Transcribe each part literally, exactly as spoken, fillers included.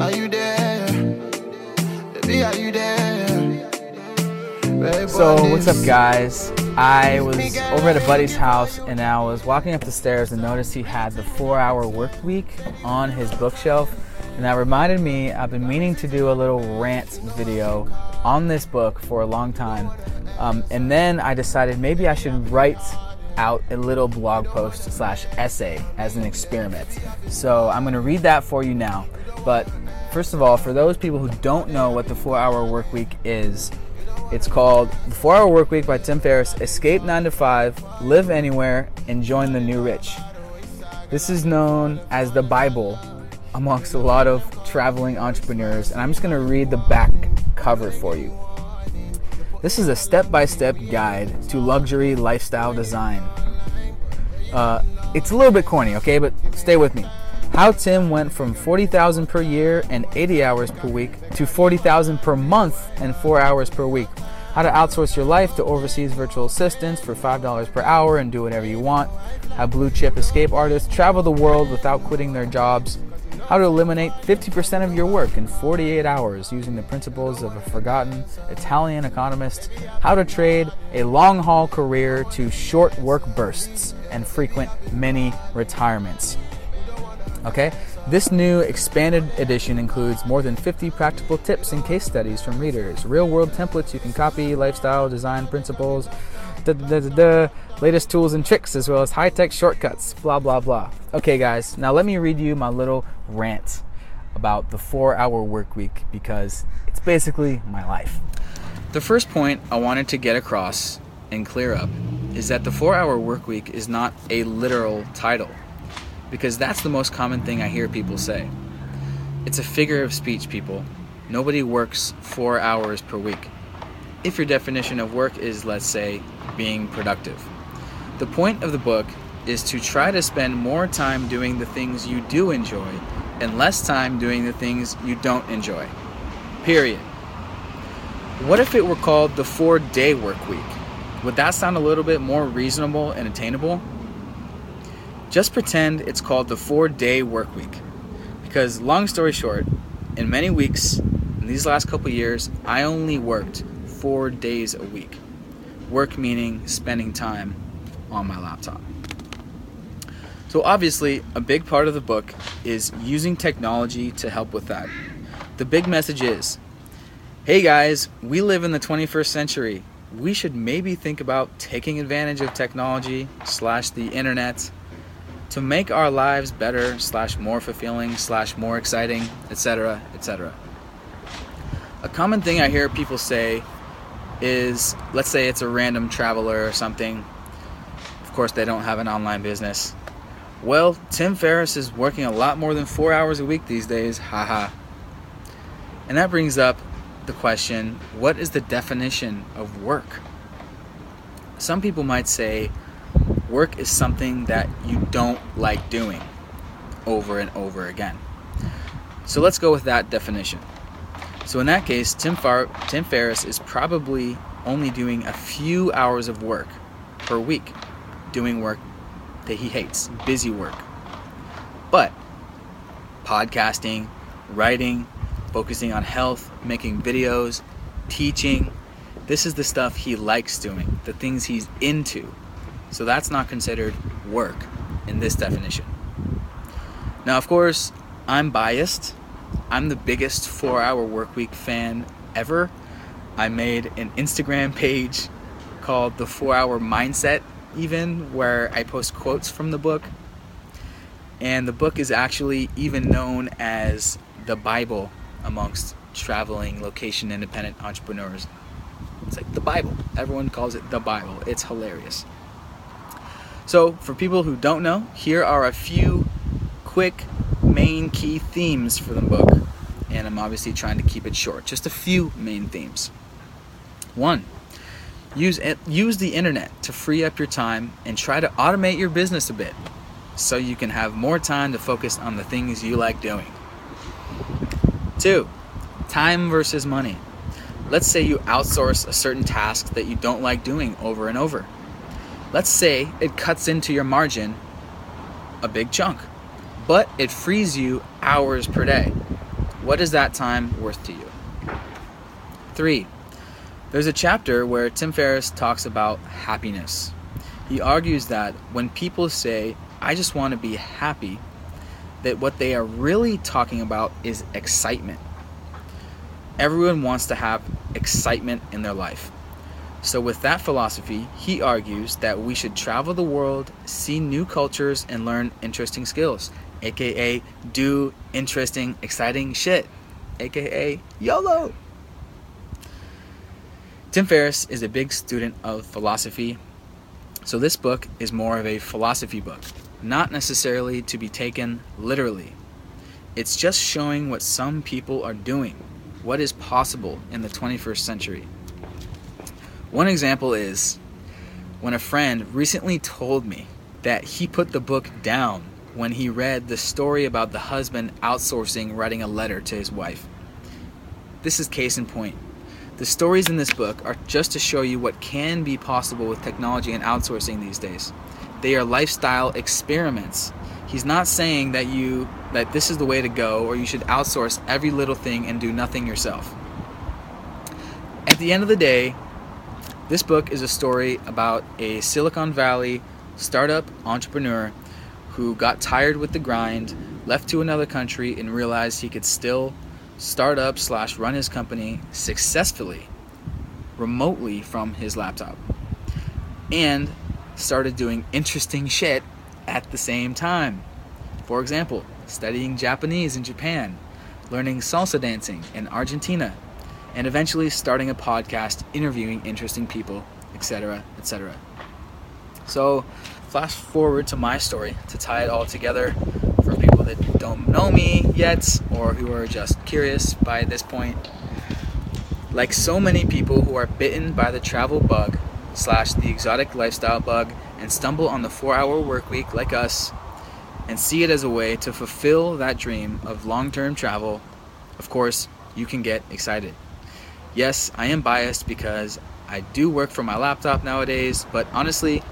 Are you there? Baby, are you there? Baby, so what's up, guys? I was over at a buddy's house, and I was walking up the stairs and noticed he had The four hour Workweek on his bookshelf. And that reminded me, I've been meaning to do a little rant video on this book for a long time. Um, and then I decided maybe I should write out a little blog post slash essay as an experiment. So I'm going to read that for you now. But first of all, for those people who don't know what The four hour Workweek is, it's called The four hour Workweek by Tim Ferriss, Escape nine to five, Live Anywhere, and Join the New Rich. This is known as the Bible amongst a lot of traveling entrepreneurs, and I'm just going to read the back cover for you. This is a step-by-step guide to luxury lifestyle design. Uh, it's a little bit corny, okay, but stay with me. How Tim went from forty thousand dollars per year and eighty hours per week to forty thousand dollars per month and four hours per week. How to outsource your life to overseas virtual assistants for five dollars per hour and do whatever you want. How blue-chip escape artists travel the world without quitting their jobs. How to eliminate fifty percent of your work in forty-eight hours using the principles of a forgotten Italian economist. How to trade a long-haul career to short work bursts and frequent mini retirements. Okay, this new expanded edition includes more than fifty practical tips and case studies from readers, real-world templates you can copy, lifestyle design principles, da da da da, latest tools and tricks, as well as high-tech shortcuts, blah, blah, blah. Okay, guys, now let me read you my little rant about The four hour Workweek, because it's basically my life. The first point I wanted to get across and clear up is that The four hour Workweek is not a literal title, because that's the most common thing I hear people say. It's a figure of speech, people. Nobody works four hours per week, if your definition of work is, let's say, being productive. The point of the book is to try to spend more time doing the things you do enjoy and less time doing the things you don't enjoy, period. What if it were called the four day work week? Would that sound a little bit more reasonable and attainable? Just pretend it's called the four day work week, because long story short, in many weeks, in these last couple years, I only worked four days a week. Work meaning spending time on my laptop. So obviously, a big part of the book is using technology to help with that. The big message is, hey guys, we live in the twenty-first century. We should maybe think about taking advantage of technology slash the internet to make our lives better slash more fulfilling slash more exciting, et cetera, et cetera. A common thing I hear people say is, let's say it's a random traveler or something. Of course, they don't have an online business. Well, Tim Ferriss is working a lot more than four hours a week these days, haha. And that brings up the question, what is the definition of work? Some people might say work is something that you don't like doing over and over again. So let's go with that definition. So in that case, Tim, Far- Tim Ferriss is probably only doing a few hours of work per week, doing work that he hates, busy work. But podcasting, writing, focusing on health, making videos, teaching, this is the stuff he likes doing, the things he's into. So that's not considered work in this definition. Now, of course, I'm biased. I'm the biggest four hour Workweek fan ever. I made an Instagram page called The four hour Mindset, even, where I post quotes from the book. And the book is actually even known as the Bible amongst traveling location independent entrepreneurs. It's like the Bible. Everyone calls it the Bible. It's hilarious. So for people who don't know, here are a few quick main key themes for the book. And I'm obviously trying to keep it short. Just a few main themes. One, Use, use the internet to free up your time and try to automate your business a bit so you can have more time to focus on the things you like doing. Two, time versus money. Let's say you outsource a certain task that you don't like doing over and over. Let's say it cuts into your margin a big chunk, but it frees you hours per day. What is that time worth to you? Three, there's a chapter where Tim Ferriss talks about happiness. He argues that when people say, I just want to be happy, that what they are really talking about is excitement. Everyone wants to have excitement in their life. So with that philosophy, he argues that we should travel the world, see new cultures, and learn interesting skills, aka do interesting, exciting shit, aka YOLO. Tim Ferriss is a big student of philosophy, so this book is more of a philosophy book, not necessarily to be taken literally. It's just showing what some people are doing, what is possible in the twenty-first century. One example is when a friend recently told me that he put the book down when he read the story about the husband outsourcing writing a letter to his wife. This is case in point. The stories in this book are just to show you what can be possible with technology and outsourcing these days. They are lifestyle experiments. He's not saying that you that this is the way to go or you should outsource every little thing and do nothing yourself. At the end of the day, this book is a story about a Silicon Valley startup entrepreneur who got tired with the grind, left to another country, and realized he could still start up slash run his company successfully, remotely from his laptop, and started doing interesting shit at the same time. For example, studying Japanese in Japan, learning salsa dancing in Argentina, and eventually starting a podcast, interviewing interesting people, et cetera, et cetera. So flash forward to my story to tie it all together for people that don't know me yet or who are just curious by this point. Like so many people who are bitten by the travel bug slash the exotic lifestyle bug and stumble on the four-hour workweek like us and see it as a way to fulfill that dream of long-term travel, of course, you can get excited. Yes, I am biased because I do work from my laptop nowadays, but honestly,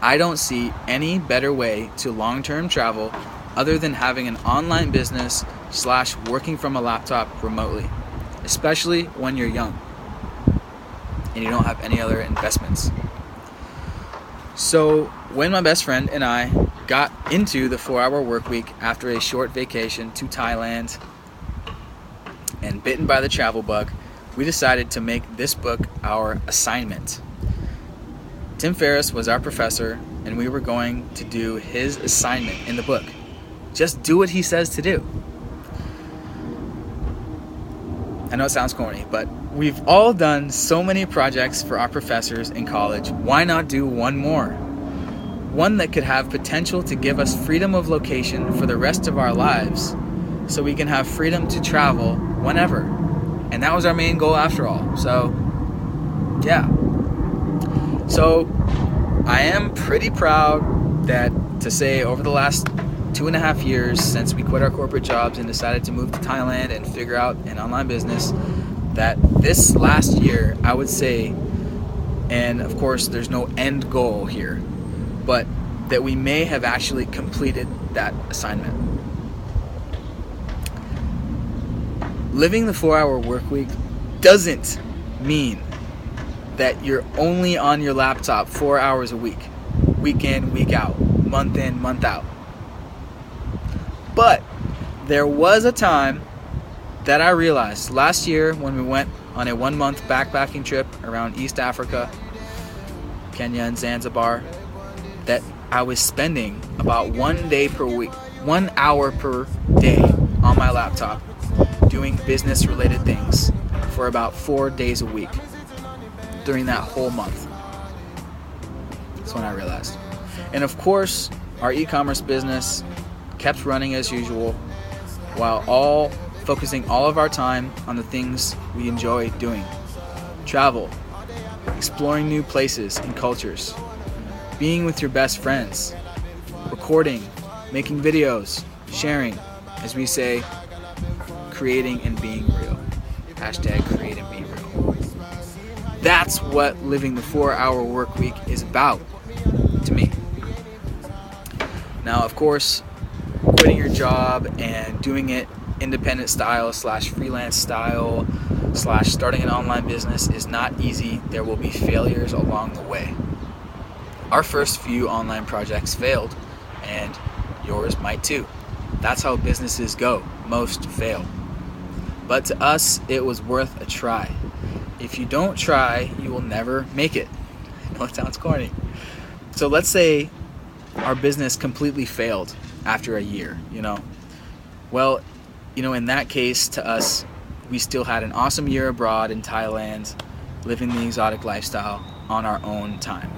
I don't see any better way to long-term travel other than having an online business slash working from a laptop remotely, especially when you're young and you don't have any other investments. So when my best friend and I got into the four-hour workweek after a short vacation to Thailand and bitten by the travel bug, we decided to make this book our assignment. Tim Ferriss was our professor, and we were going to do his assignment in the book. Just do what he says to do. I know it sounds corny, but we've all done so many projects for our professors in college. Why not do one more? One that could have potential to give us freedom of location for the rest of our lives, so we can have freedom to travel whenever. And that was our main goal after all. So, yeah. So, I am pretty proud that to say over the last two and a half years since we quit our corporate jobs and decided to move to Thailand and figure out an online business, that this last year, I would say, and of course there's no end goal here, but that we may have actually completed that assignment. Living the four-hour workweek doesn't mean that you're only on your laptop four hours a week, week in, week out, month in, month out. But there was a time that I realized last year when we went on a one-month backpacking trip around East Africa, Kenya and Zanzibar, that I was spending about one day per week, one hour per day on my laptop, doing business-related things for about four days a week during that whole month. That's when I realized. And of course, our e-commerce business kept running as usual while all focusing all of our time on the things we enjoy doing. Travel, exploring new places and cultures, being with your best friends, recording, making videos, sharing, as we say, creating and being real. Hashtag create and be real. That's what living the four-hour workweek is about to me. Now, of course, quitting your job and doing it independent style slash freelance style slash starting an online business is not easy. There will be failures along the way. Our first few online projects failed, and yours might too. That's how businesses go. Most fail. But to us, it was worth a try. If you don't try, you will never make it. I know it sounds corny. So let's say our business completely failed after a year, you know. Well, you know, in that case, to us, we still had an awesome year abroad in Thailand, living the exotic lifestyle on our own time.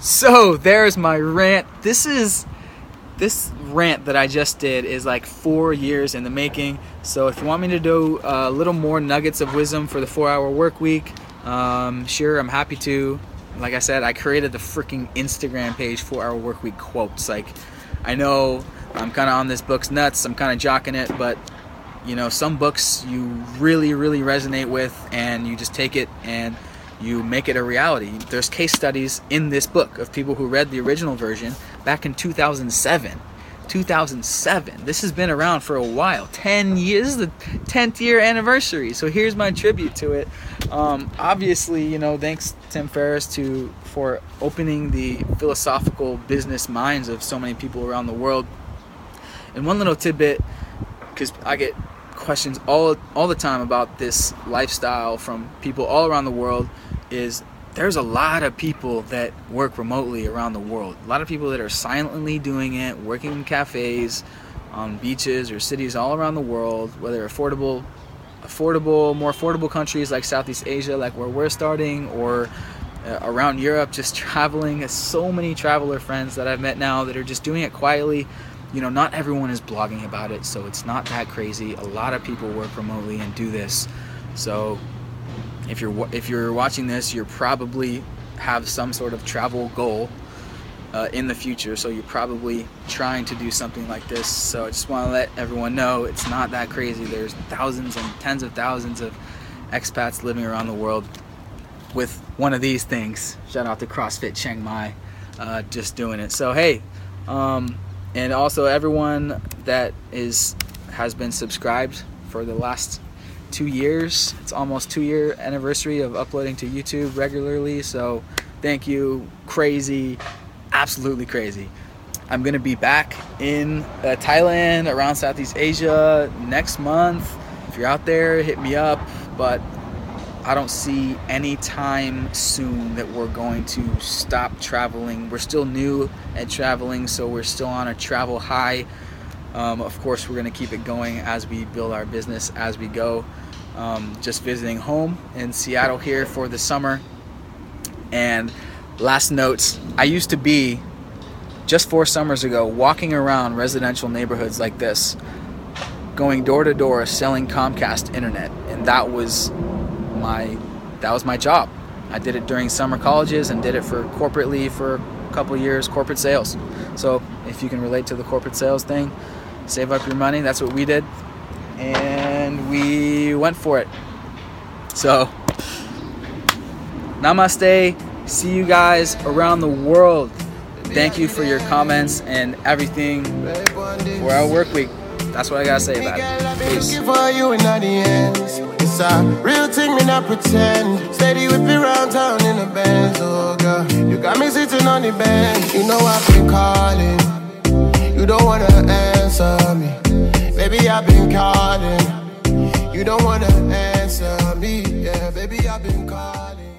So there's my rant. This is this rant that I just did is like four years in the making. So if you want me to do a little more nuggets of wisdom for the four-hour work week, um, sure, I'm happy to. Like I said, I created the freaking Instagram page four-hour workweek quotes. Like, I know I'm kind of on this book's nuts. I'm kind of jocking it, but you know, some books you really, really resonate with, and you just take it and you make it a reality. There's case studies in this book of people who read the original version back in two thousand seven. two thousand seven. This has been around for a while. ten years, the tenth year anniversary. So here's my tribute to it. Um, obviously, you know, thanks Tim Ferriss to for opening the philosophical business minds of so many people around the world. And one little tidbit, because I get questions all all the time about this lifestyle from people all around the world, is there's a lot of people that work remotely around the world. A lot of people that are silently doing it, working in cafes, on beaches or cities all around the world, whether affordable, affordable, more affordable countries like Southeast Asia, like where we're starting, or uh, around Europe, just traveling. There's so many traveler friends that I've met now that are just doing it quietly. You know, not everyone is blogging about it, so it's not that crazy. A lot of people work remotely and do this. So If you're if you're watching this, you probably have some sort of travel goal uh, in the future, so you're probably trying to do something like this. So I just want to let everyone know it's not that crazy. There's thousands and tens of thousands of expats living around the world with one of these things. Shout out to CrossFit Chiang Mai, uh, just doing it. So hey, um, and also everyone that is has been subscribed for the last two years. It's almost two year anniversary of uploading to YouTube regularly, so thank you. Crazy, absolutely crazy. I'm gonna be back in uh, Thailand, around Southeast Asia next month. If you're out there, hit me up, but I don't see any time soon that we're going to stop traveling. We're still new at traveling, so we're still on a travel high. Um, of course, we're going to keep it going as we build our business as we go. Um, just visiting home in Seattle here for the summer. And last notes, I used to be, just four summers ago, walking around residential neighborhoods like this, going door to door selling Comcast internet, and that was my that was my job. I did it during summer colleges and did it for corporately for a couple years, corporate sales. So if you can relate to the corporate sales thing, save up your money. That's what we did, and we went for it. So namaste. See you guys around the world. Thank you for your comments and everything. For our work week, that's what I gotta say about it. Peace. It's a real thing, me not pretend. Steady whip me round town in the Benz. Oh girl, you got me sitting on the bench. You know I've been calling, you don't wanna answer me. Baby, I've been calling, you don't wanna answer me. Yeah, baby, I've been calling.